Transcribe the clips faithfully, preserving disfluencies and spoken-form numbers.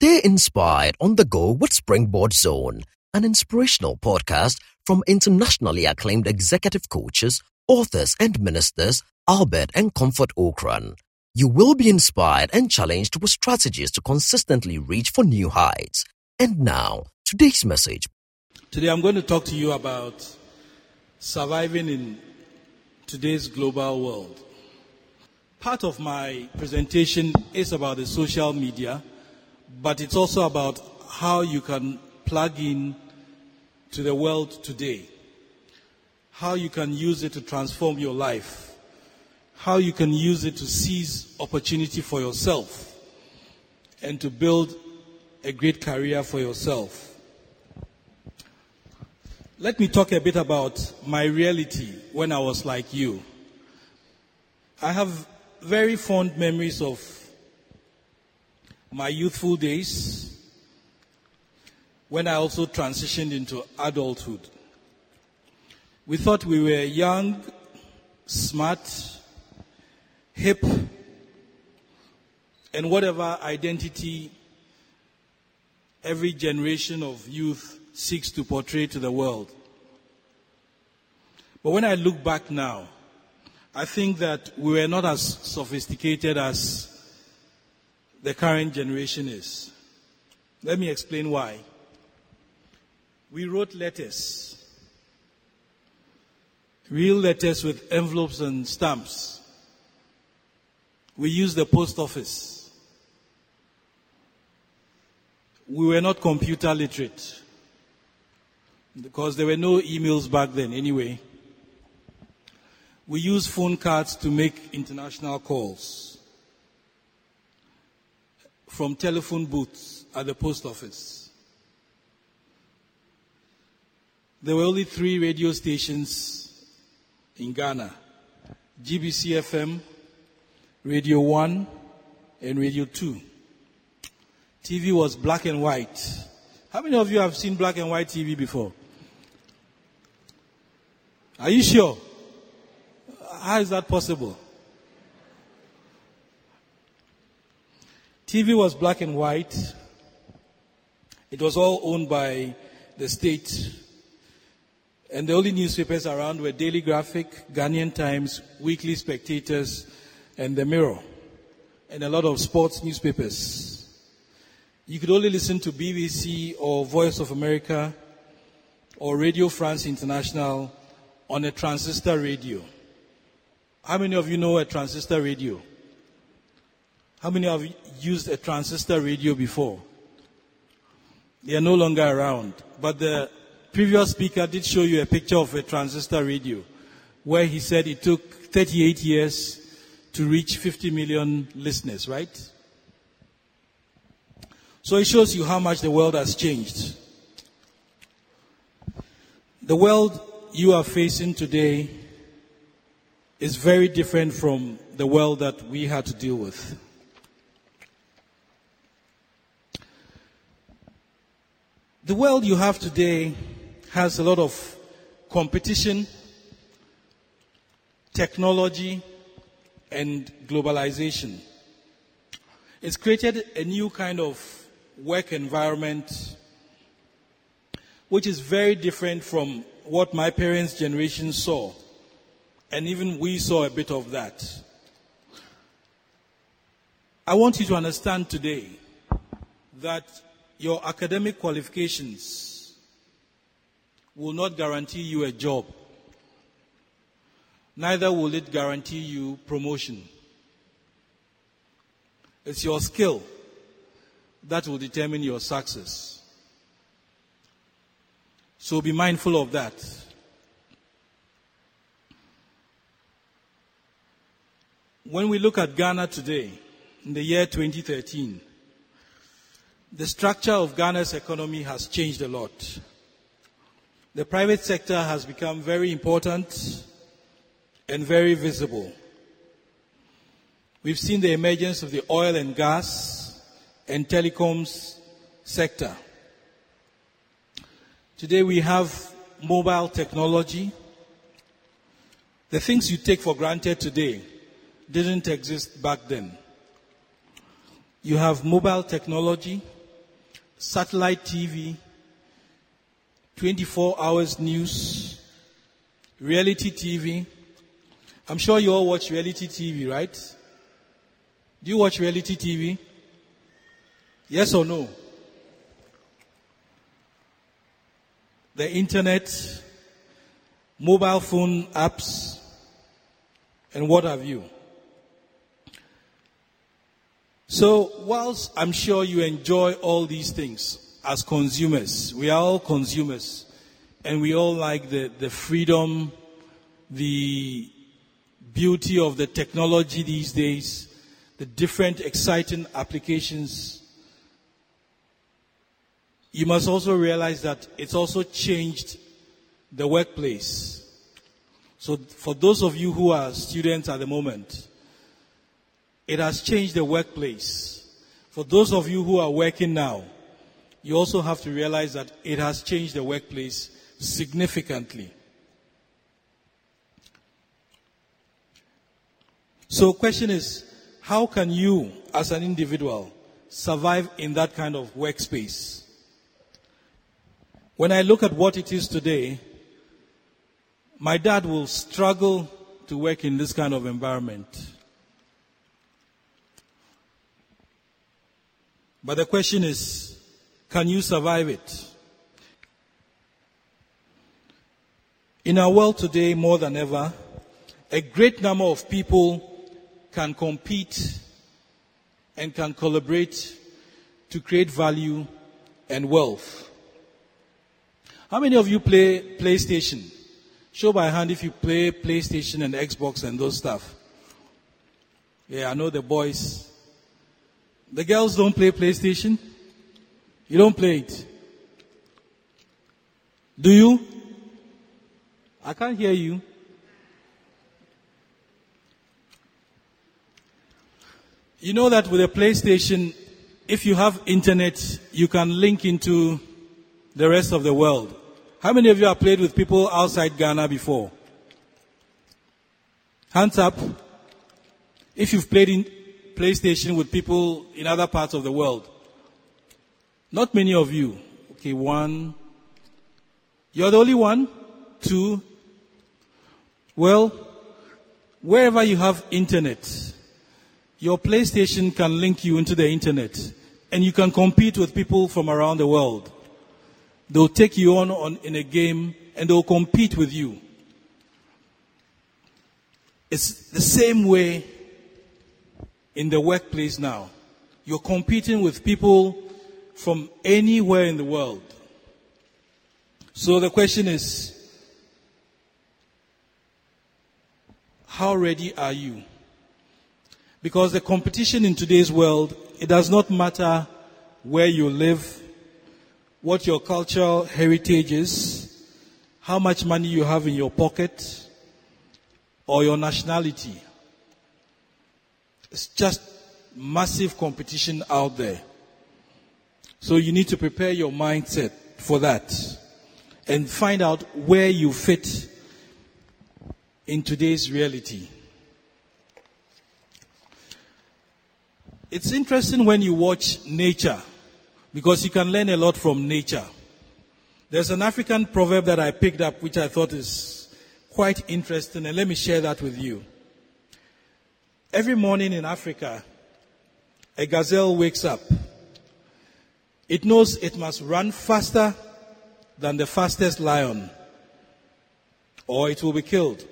Stay inspired on the go with Springboard Zone, an inspirational podcast from internationally acclaimed executive coaches, authors and ministers Albert and Comfort Okran. You will be inspired and challenged with strategies to consistently reach for new heights. And now, today's message. Today I'm going to talk to you about surviving in today's global world. Part of my presentation is about the social media, but it's also about how you can plug in to the world today, how you can use it to transform your life, how you can use it to seize opportunity for yourself and to build a great career for yourself. Let me talk a bit about my reality when I was like you. I have very fond memories of my youthful days, when I also transitioned into adulthood. We thought we were young, smart, hip, and whatever identity every generation of youth seeks to portray to the world. But when I look back now, I think that we were not as sophisticated as the current generation is. Let me explain why. We wrote letters, real letters with envelopes and stamps. We used the post office. We were not computer literate because there were no emails back then anyway. We used phone cards to make international calls from telephone booths at the post office. There were only three radio stations in Ghana: G B C F M, Radio one, and Radio two. T V was black and white. How many of you have seen black and white T V before? Are you sure? How is that possible? T V was black and white. It was all owned by the state. And the only newspapers around were Daily Graphic, Ghanaian Times, Weekly Spectators, and The Mirror, and a lot of sports newspapers. You could only listen to B B C or Voice of America or Radio France International on a transistor radio. How many of you know a transistor radio? How many of you used a transistor radio before? They are no longer around, but the previous speaker did show you a picture of a transistor radio where he said it took thirty-eight years to reach fifty million listeners, right? So it shows you how much the world has changed. The world you are facing today is very different from the world that we had to deal with. The world you have today has a lot of competition, technology, and globalization. It's created a new kind of work environment, which is very different from what my parents' generation saw, and even we saw a bit of that. I want you to understand today that your academic qualifications will not guarantee you a job. Neither will it guarantee you promotion. It's your skill that will determine your success. So be mindful of that. When we look at Ghana today, in the year twenty thirteen, the structure of Ghana's economy has changed a lot. The private sector has become very important and very visible. We've seen the emergence of the oil and gas and telecoms sector. Today we have mobile technology. The things you take for granted today didn't exist back then. You have mobile technology, satellite T V, twenty-four hours news, reality T V. I'm sure you all watch reality T V, right? Do you watch reality T V? Yes or no? The internet, mobile phone apps, and what have you. So, whilst I'm sure you enjoy all these things as consumers, we are all consumers, and we all like the, the freedom, the beauty of the technology these days, the different exciting applications, you must also realize that it's also changed the workplace. So, for those of you who are students at the moment, it has changed the workplace. For those of you who are working now, you also have to realize that it has changed the workplace significantly. So the question is, how can you as an individual survive in that kind of workspace? When I look at what it is today, my dad will struggle to work in this kind of environment. But the question is, can you survive it? In our world today, more than ever, a great number of people can compete and can collaborate to create value and wealth. How many of you play PlayStation? Show by hand if you play PlayStation and Xbox and those stuff. Yeah, I know the boys. The girls don't play PlayStation. You don't play it. Do you? I can't hear you. You know that with a PlayStation, if you have internet, you can link into the rest of the world. How many of you have played with people outside Ghana before? Hands up. If you've played in PlayStation with people in other parts of the world. Not many of you. Okay, one. You're the only one? Two. Well, wherever you have internet, your PlayStation can link you into the internet and you can compete with people from around the world. They'll take you on, on in a game and they'll compete with you. It's the same way in the workplace now. You're competing with people from anywhere in the world. So the question is, how ready are you? Because the competition in today's world, it does not matter where you live, what your cultural heritage is, how much money you have in your pocket, or your nationality. It's just massive competition out there. So you need to prepare your mindset for that and find out where you fit in today's reality. It's interesting when you watch nature because you can learn a lot from nature. There's an African proverb that I picked up which I thought is quite interesting, and let me share that with you. Every morning in Africa, a gazelle wakes up. It knows it must run faster than the fastest lion, or it will be killed.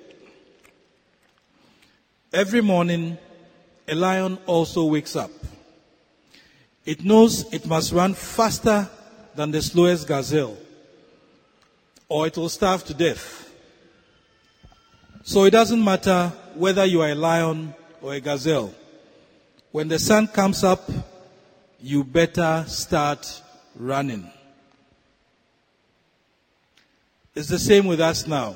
Every morning, a lion also wakes up. It knows it must run faster than the slowest gazelle, or it will starve to death. So it doesn't matter whether you are a lion or a gazelle. When the sun comes up, you better start running. It's the same with us now.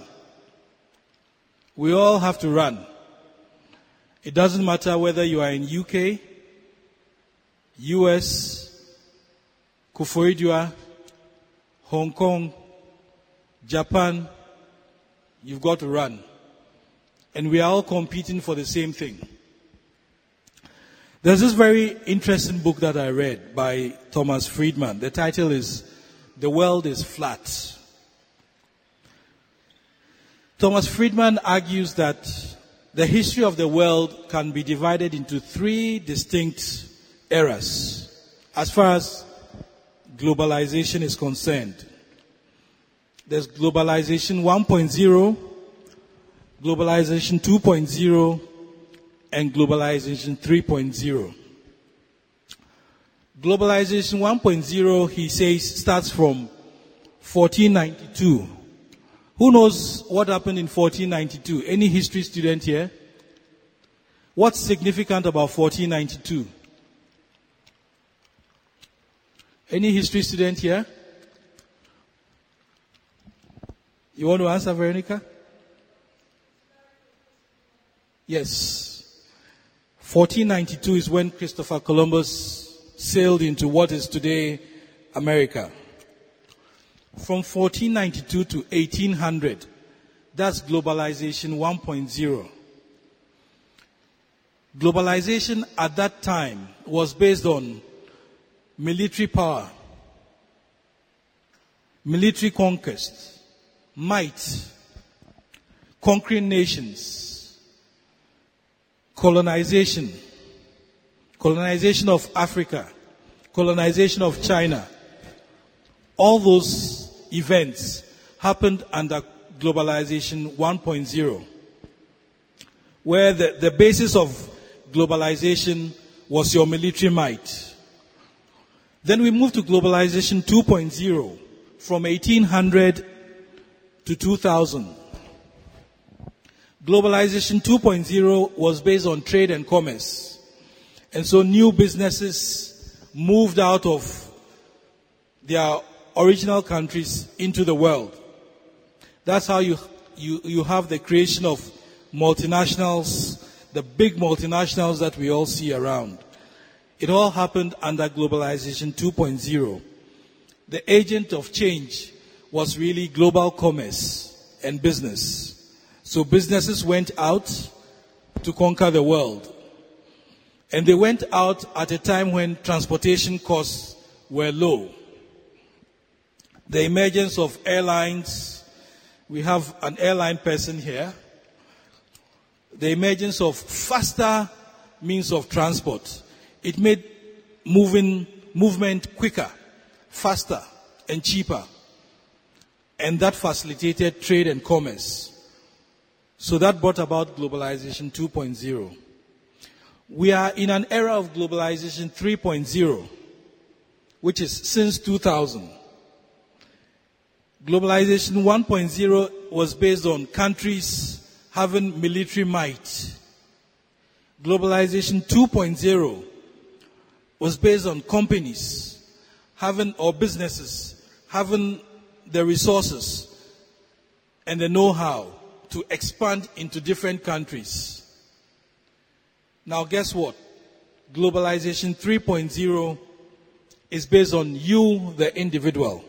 We all have to run. It doesn't matter whether you are in U K, U S, Kuforidua, Hong Kong, Japan, you've got to run. And we are all competing for the same thing. There's this very interesting book that I read by Thomas Friedman. The title is The World is Flat. Thomas Friedman argues that the history of the world can be divided into three distinct eras as far as globalization is concerned. There's globalization one point oh, globalization two point oh, and globalization three point oh. Globalization one point oh, he says, starts from fourteen ninety-two. Who knows what happened in fourteen ninety-two? Any history student here? What's significant about fourteen ninety-two? Any history student here? You want to answer, Veronica? Yes. fourteen ninety-two is when Christopher Columbus sailed into what is today America. From fourteen ninety-two to eighteen hundred, that's globalization one point oh. Globalization at that time was based on military power, military conquest, might, conquering nations, colonization, colonization of Africa, colonization of China. All those events happened under globalization one point oh, where the, the basis of globalization was your military might. Then we moved to globalization two point oh, from eighteen hundred to two thousand. Globalization two point oh was based on trade and commerce. And so new businesses moved out of their original countries into the world. That's how you, you, you have the creation of multinationals, the big multinationals that we all see around. It all happened under globalization two point oh. The agent of change was really global commerce and business. So businesses went out to conquer the world. And they went out at a time when transportation costs were low. The emergence of airlines, we have an airline person here. The emergence of faster means of transport. It made moving, movement quicker, faster, and cheaper. And that facilitated trade and commerce. So that brought about globalization two point oh. We are in an era of globalization three point oh, which is since two thousand. Globalization one point oh was based on countries having military might. Globalization two point oh was based on companies having, or businesses having, the resources and the know-how to expand into different countries. Now guess what? Globalization three point oh is based on you, the individual.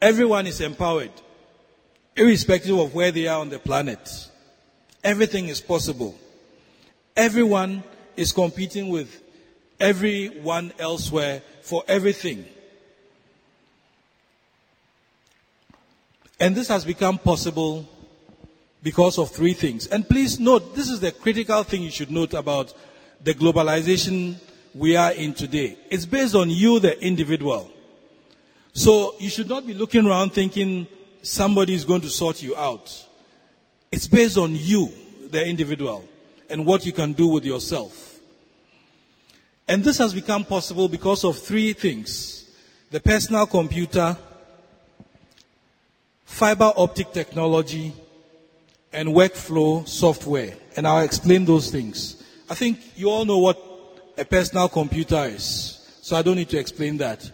Everyone is empowered, irrespective of where they are on the planet. Everything is possible. Everyone is competing with everyone elsewhere for everything. And this has become possible because of three things. And please note, this is the critical thing you should note about the globalization we are in today. It's based on you, the individual. So you should not be looking around thinking somebody is going to sort you out. It's based on you, the individual, and what you can do with yourself. And this has become possible because of three things: the personal computer, fiber optic technology, and workflow software. And I'll explain those things. I think you all know what a personal computer is, so I don't need to explain that.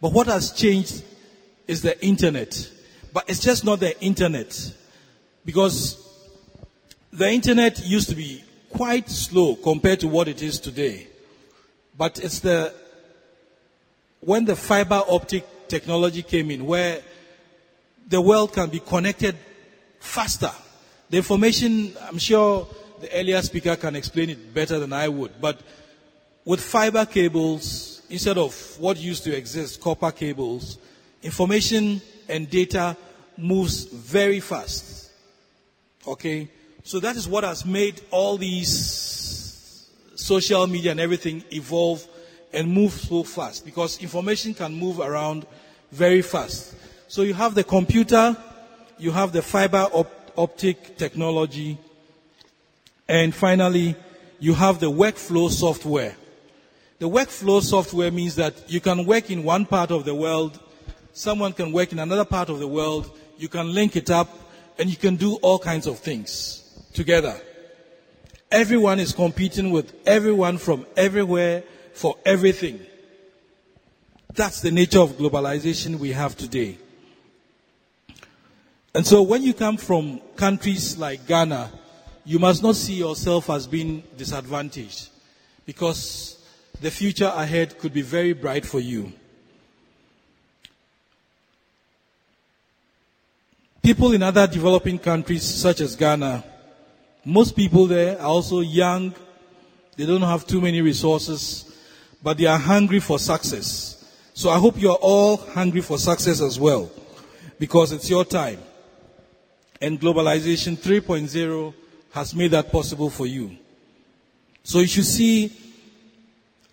But what has changed is the internet. But it's just not the internet, because the internet used to be quite slow compared to what it is today. But it's the, when the fiber optic technology came in, where the world can be connected faster. The information, I'm sure The earlier speaker can explain it better than I would. But with fiber cables, instead of what used to exist, copper cables, information and data moves very fast. Okay? So that is what has made all these social media and everything evolve and move so fast, because information can move around very fast. So you have the computer, you have the fiber op- optic technology, and finally, you have the workflow software. The workflow software means that you can work in one part of the world, someone can work in another part of the world, you can link it up, and you can do all kinds of things together. Everyone is competing with everyone from everywhere for everything. That's the nature of globalization we have today. And so when you come from countries like Ghana, you must not see yourself as being disadvantaged, because the future ahead could be very bright for you. People in other developing countries such as Ghana, most people there are also young, they don't have too many resources, but they are hungry for success. So I hope you are all hungry for success as well, because it's your time. And globalization three point oh has made that possible for you. So you should see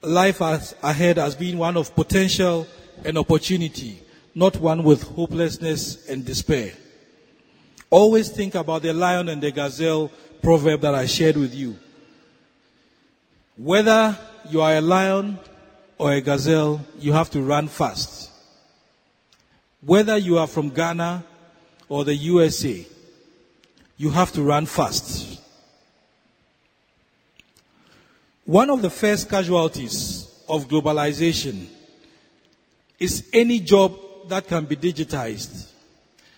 life as ahead as being one of potential and opportunity, not one with hopelessness and despair. Always think about the lion and the gazelle proverb that I shared with you. Whether you are a lion or a gazelle, you have to run fast. Whether you are from Ghana or the U S A, you have to run fast. One of the first casualties of globalization is any job that can be digitized.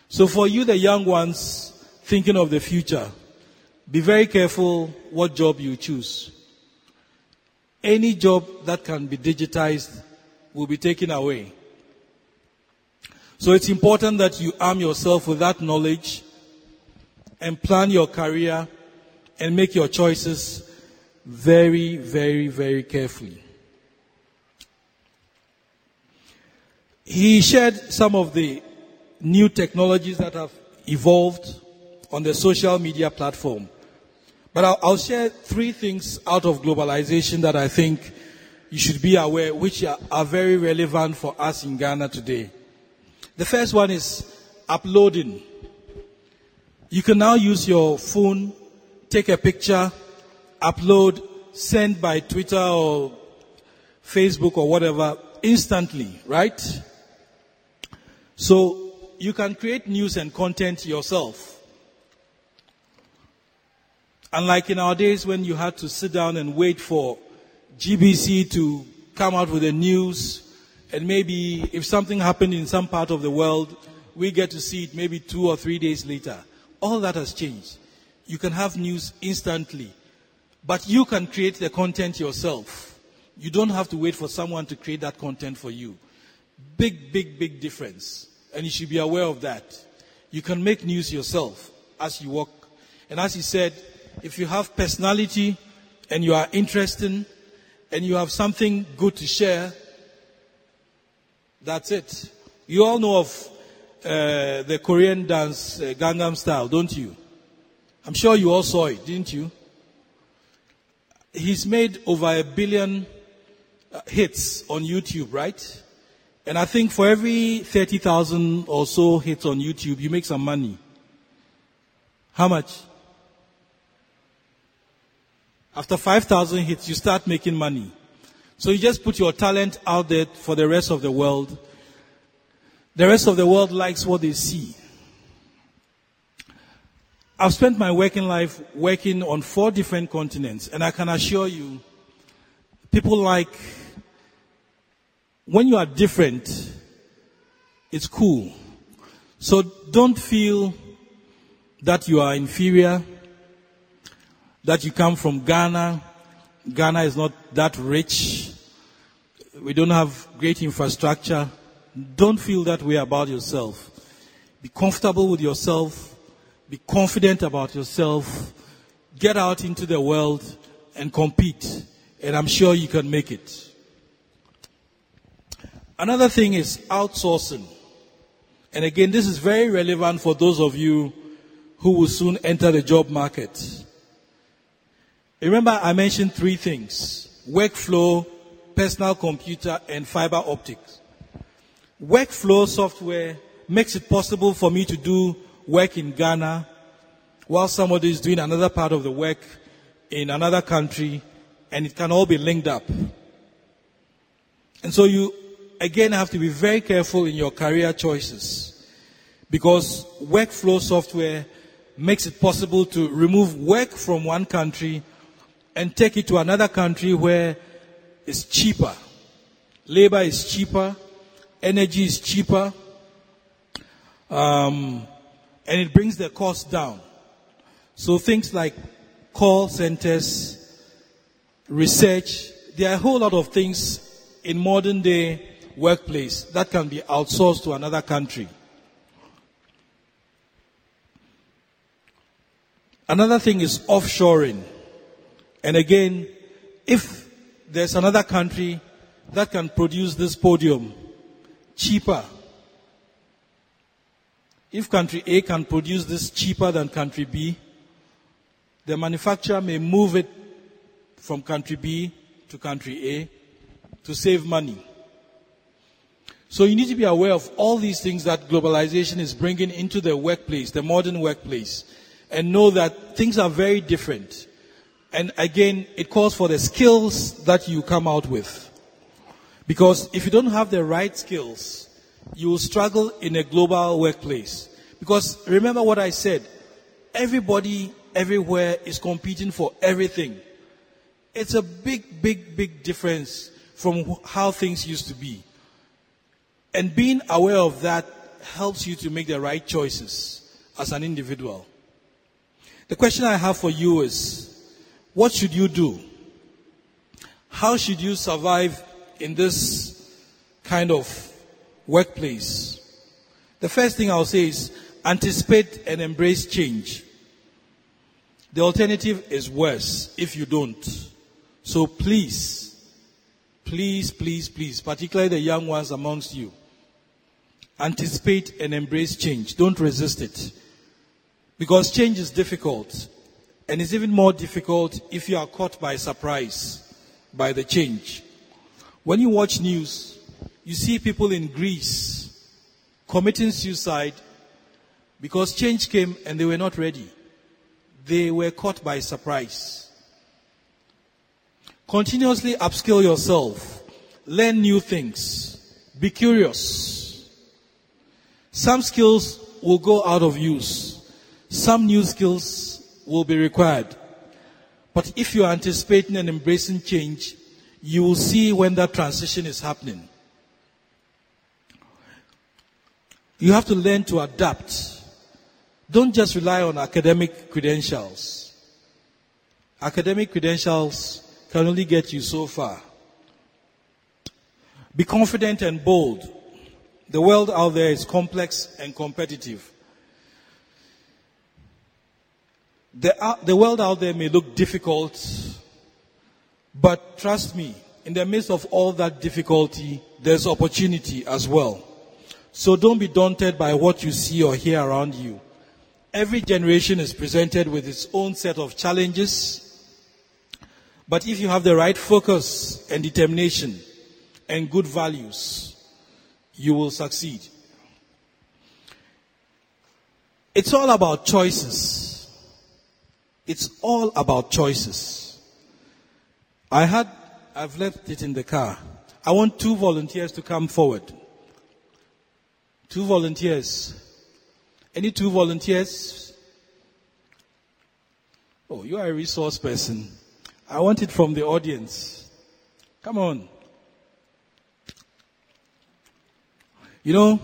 So for you, the young ones thinking of the future, be very careful what job you choose. Any job that can be digitized will be taken away. So it's important that you arm yourself with that knowledge and plan your career and make your choices very, very, very carefully. He shared some of the new technologies that have evolved on the social media platform. But I'll, I'll share three things out of globalization that I think you should be aware, which are, are very relevant for us in Ghana today. The first one is uploading. You can now use your phone, take a picture, upload, send by Twitter or Facebook or whatever instantly, right? So you can create news and content yourself. Unlike in our days when you had to sit down and wait for G B C to come out with the news, and maybe if something happened in some part of the world, we get to see it maybe two or three days later. All that has changed. You can have news instantly. But you can create the content yourself. You don't have to wait for someone to create that content for you. Big, big, big difference. And you should be aware of that. You can make news yourself as you walk. And as he said, if you have personality and you are interesting and you have something good to share, that's it. You all know of uh, the Korean dance, uh, Gangnam Style, don't you? I'm sure you all saw it, didn't you? He's made over a billion hits on YouTube, right? And I think for every thirty thousand or so hits on YouTube, you make some money. How much? After five thousand hits, you start making money. So you just put your talent out there for the rest of the world. The rest of the world likes what they see. I've spent my working life working on four different continents, and I can assure you, people like, when you are different, it's cool. So don't feel that you are inferior, that you come from Ghana. Ghana is not that rich. We don't have great infrastructure. Don't feel that way about yourself. Be comfortable with yourself. Be confident about yourself. Get out into the world and compete, and I'm sure you can make it. Another thing is outsourcing. And again, this is very relevant for those of you who will soon enter the job market. Remember, I mentioned three things: workflow, personal computer, and fiber optics. Workflow software makes it possible for me to do work in Ghana while somebody is doing another part of the work in another country, and it can all be linked up. And so you, again, have to be very careful in your career choices, because workflow software makes it possible to remove work from one country and take it to another country where it's cheaper. Labor is cheaper, energy is cheaper, um, and it brings the cost down. So things like call centers, research, there are a whole lot of things in modern day workplace that can be outsourced to another country. Another thing is offshoring. And again, if there's another country that can produce this podium cheaper, if country A can produce this cheaper than country B, the manufacturer may move it from country B to country A to save money. So you need to be aware of all these things that globalization is bringing into the workplace, the modern workplace, and know that things are very different. And again, it calls for the skills that you come out with. Because if you don't have the right skills, you will struggle in a global workplace. Because remember what I said, everybody everywhere is competing for everything. It's a big, big, big difference from how things used to be. And being aware of that helps you to make the right choices as an individual. The question I have for you is, what should you do? How should you survive in this kind of workplace? The first thing I'll say is anticipate and embrace change. The alternative is worse if you don't. So please, please, please, please, particularly the young ones amongst you, anticipate and embrace change. Don't resist it. Because change is difficult. And it's even more difficult if you are caught by surprise by the change. When you watch news, you see people in Greece committing suicide because change came and they were not ready. They were caught by surprise. Continuously upskill yourself. Learn new things. Be curious. Some skills will go out of use. Some new skills will be required. But if you are anticipating and embracing change, you will see when that transition is happening. You have to learn to adapt. Don't just rely on academic credentials. Academic credentials can only get you so far. Be confident and bold. The world out there is complex and competitive. The, uh, the world out there may look difficult, but trust me, in the midst of all that difficulty, there's opportunity as well. So don't be daunted by what you see or hear around you. Every generation is presented with its own set of challenges, but if you have the right focus and determination and good values, you will succeed. It's all about choices. It's all about choices. I had, I've left it in the car. I want two volunteers to come forward. Two volunteers. Any two volunteers? Oh, you are a resource person. I want it from the audience. Come on. You know,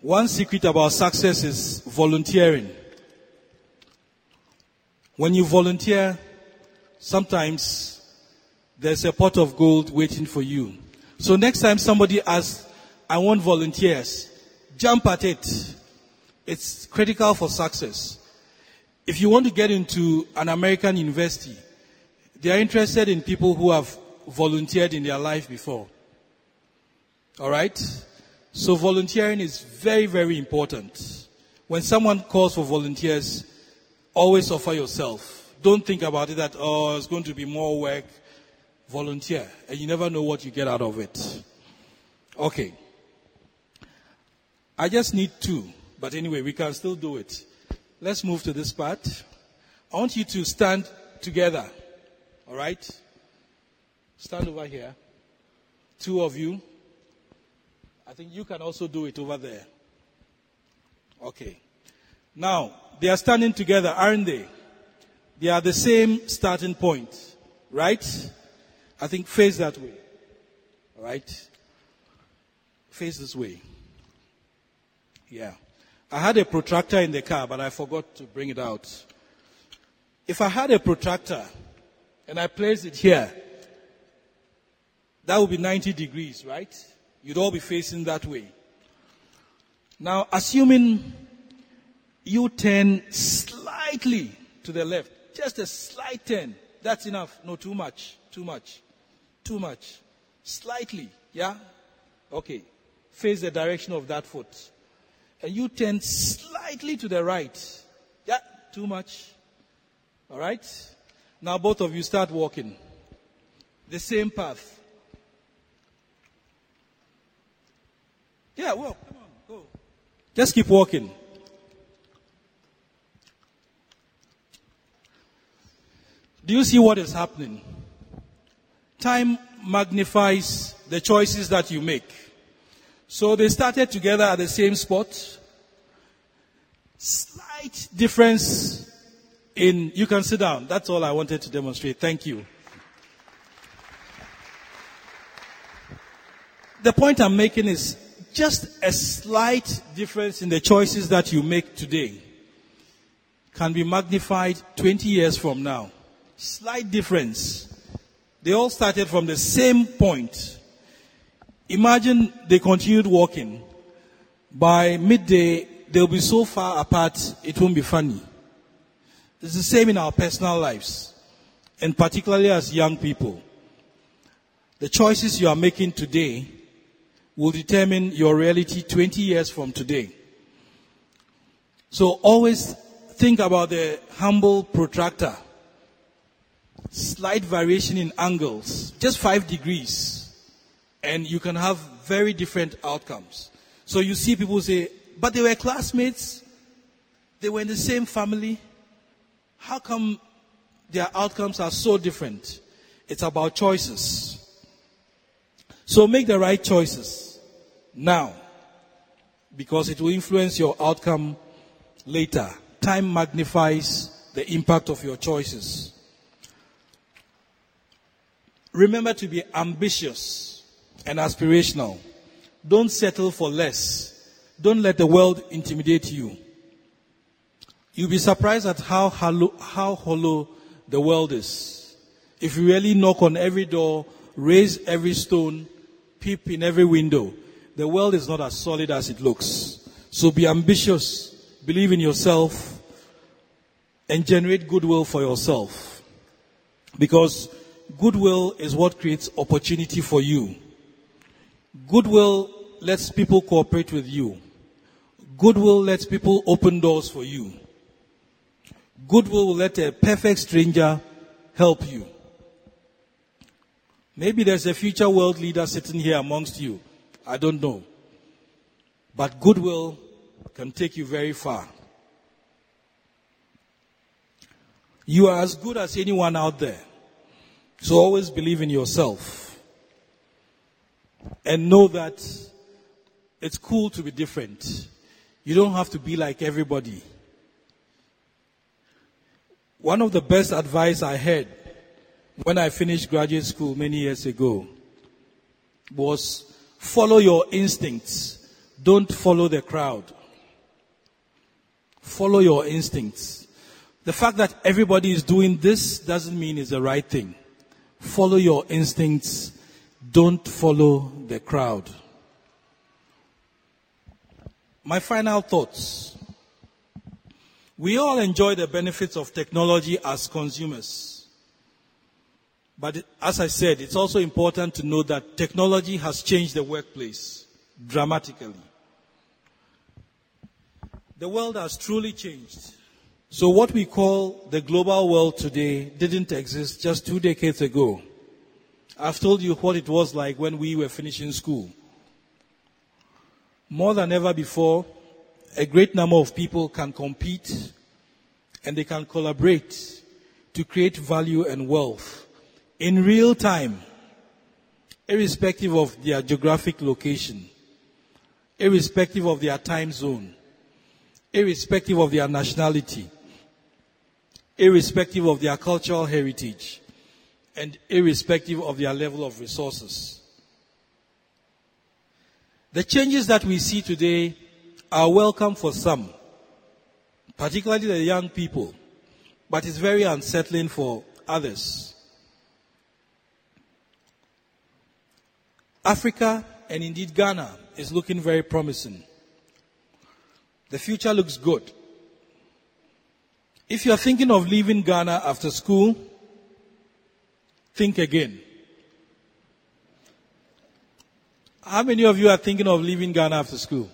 one secret about success is volunteering. When you volunteer, sometimes there's a pot of gold waiting for you. So next time somebody asks, I want volunteers, jump at it. It's critical for success. if you want to get into an American university, they are interested in people who have volunteered in their life before. All right? So volunteering is very, very important. When someone calls for volunteers, always offer yourself. Don't think about it that, oh, it's going to be more work. Volunteer. And you never know what you get out of it. Okay. I just need two. But anyway, we can still do it. Let's move to this part. I want you to stand together. All right? Stand over here. Two of you. I think you can also do it over there. Okay. Now, they are standing together, aren't they? They are the same starting point. Right? I think face that way. All right? Face this way. Yeah. I had a protractor in the car, but I forgot to bring it out. If I had a protractor and I placed it here, that would be ninety degrees, right? You'd all be facing that way. Now, assuming you turn slightly to the left, just a slight turn, that's enough. No, too much, too much, too much. Slightly, yeah? Okay. Face the direction of that foot. And you turn slightly to the right. Yeah, too much. All right? Now both of you start walking. The same path. Yeah, walk. Come on, go. Just keep walking. Do you see what is happening? Time magnifies the choices that you make. So they started together at the same spot. Slight difference in... You can sit down. That's all I wanted to demonstrate. Thank you. The point I'm making is just a slight difference in the choices that you make today can be magnified twenty years from now. Slight difference. They all started from the same point. Imagine they continued walking. By midday, they'll be so far apart, it won't be funny. It's the same in our personal lives, and particularly as young people. The choices you are making today will determine your reality twenty years from today. So always think about the humble protractor. Slight variation in angles, just five degrees. And you can have very different outcomes. So you see people say, but they were classmates. They were in the same family. How come their outcomes are so different? It's about choices. So make the right choices now, because it will influence your outcome later. Time magnifies the impact of your choices. Remember to be ambitious and aspirational. Don't settle for less. Don't let the world intimidate you. You'll be surprised at how hollow, how hollow the world is. If you really knock on every door, raise every stone, peep in every window, the world is not as solid as it looks. So be ambitious, believe in yourself, and generate goodwill for yourself. Because goodwill is what creates opportunity for you. Goodwill lets people cooperate with you. Goodwill lets people open doors for you. Goodwill will let a perfect stranger help you. Maybe there's a future world leader sitting here amongst you. I don't know. But goodwill can take you very far. You are as good as anyone out there. So always believe in yourself. And know that it's cool to be different. You don't have to be like everybody. One of the best advice I heard when I finished graduate school many years ago was follow your instincts. Don't follow the crowd. Follow your instincts. The fact that everybody is doing this doesn't mean it's the right thing. Follow your instincts. Don't follow the crowd. My final thoughts. We all enjoy the benefits of technology as consumers. But as I said, it's also important to know that technology has changed the workplace dramatically. The world has truly changed. So what we call the global world today didn't exist just two decades ago. I've told you what it was like when we were finishing school. More than ever before, a great number of people can compete and they can collaborate to create value and wealth in real time, irrespective of their geographic location, irrespective of their time zone, irrespective of their nationality, irrespective of their cultural heritage, and irrespective of their level of resources. The changes that we see today are welcome for some, particularly the young people, but it's very unsettling for others. Africa, and indeed Ghana, is looking very promising. The future looks good. If you're thinking of leaving Ghana after school, think again. How many of you are thinking of leaving Ghana after school?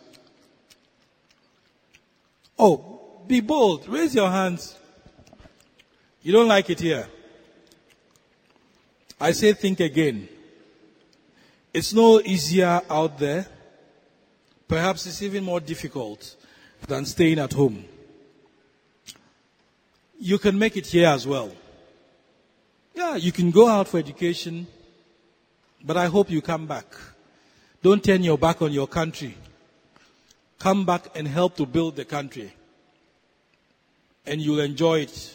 Oh, be bold. Raise your hands. You don't like it here. I say think again. It's no easier out there. Perhaps it's even more difficult than staying at home. You can make it here as well. Yeah, you can go out for education, but I hope you come back. Don't turn your back on your country. Come back and help to build the country. And you'll enjoy it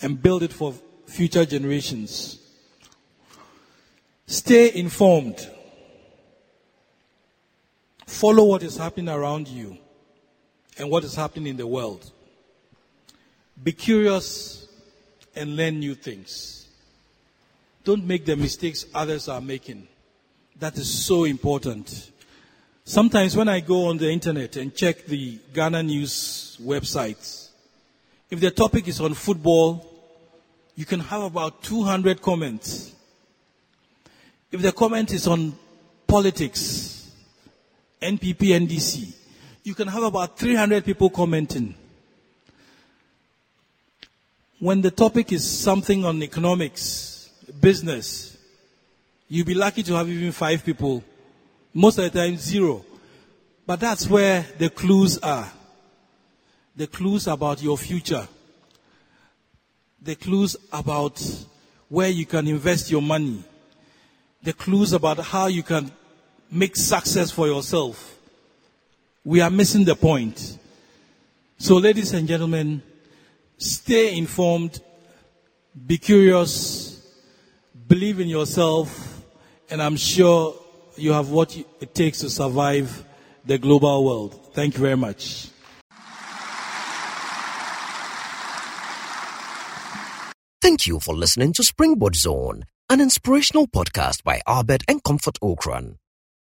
and build it for future generations. Stay informed. Follow what is happening around you and what is happening in the world. Be curious and learn new things. Don't make the mistakes others are making. That is so important. Sometimes when I go on the internet and check the Ghana news websites, if the topic is on football, you can have about two hundred comments. If the comment is on politics, N P P, N D C, you can have about three hundred people commenting. When the topic is something on economics, business, you'll be lucky to have even five people. Most of the time, zero. But that's where the clues are. The clues about your future. The clues about where you can invest your money. The clues about how you can make success for yourself. We are missing the point. So, ladies and gentlemen, stay informed, be curious, believe in yourself, and I'm sure you have what it takes to survive the global world. Thank you very much. Thank you for listening to Springboard Zone, an inspirational podcast by Albert and Comfort Okran.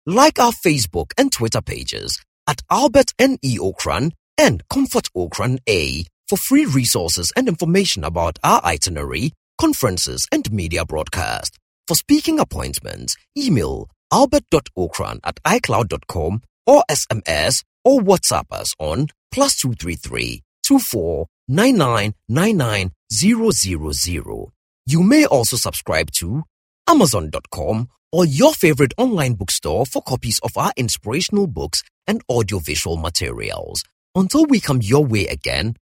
Like our Facebook and Twitter pages at Albert N E Okran and Comfort Okran A for free resources and information about our itinerary, conferences, and media broadcast. For speaking appointments, email albert.okran at icloud dot com or S M S or WhatsApp us on plus two three three, two four nine nine nine nine zero zero zero. You may also subscribe to amazon dot com or your favorite online bookstore for copies of our inspirational books and audiovisual materials. Until we come your way again,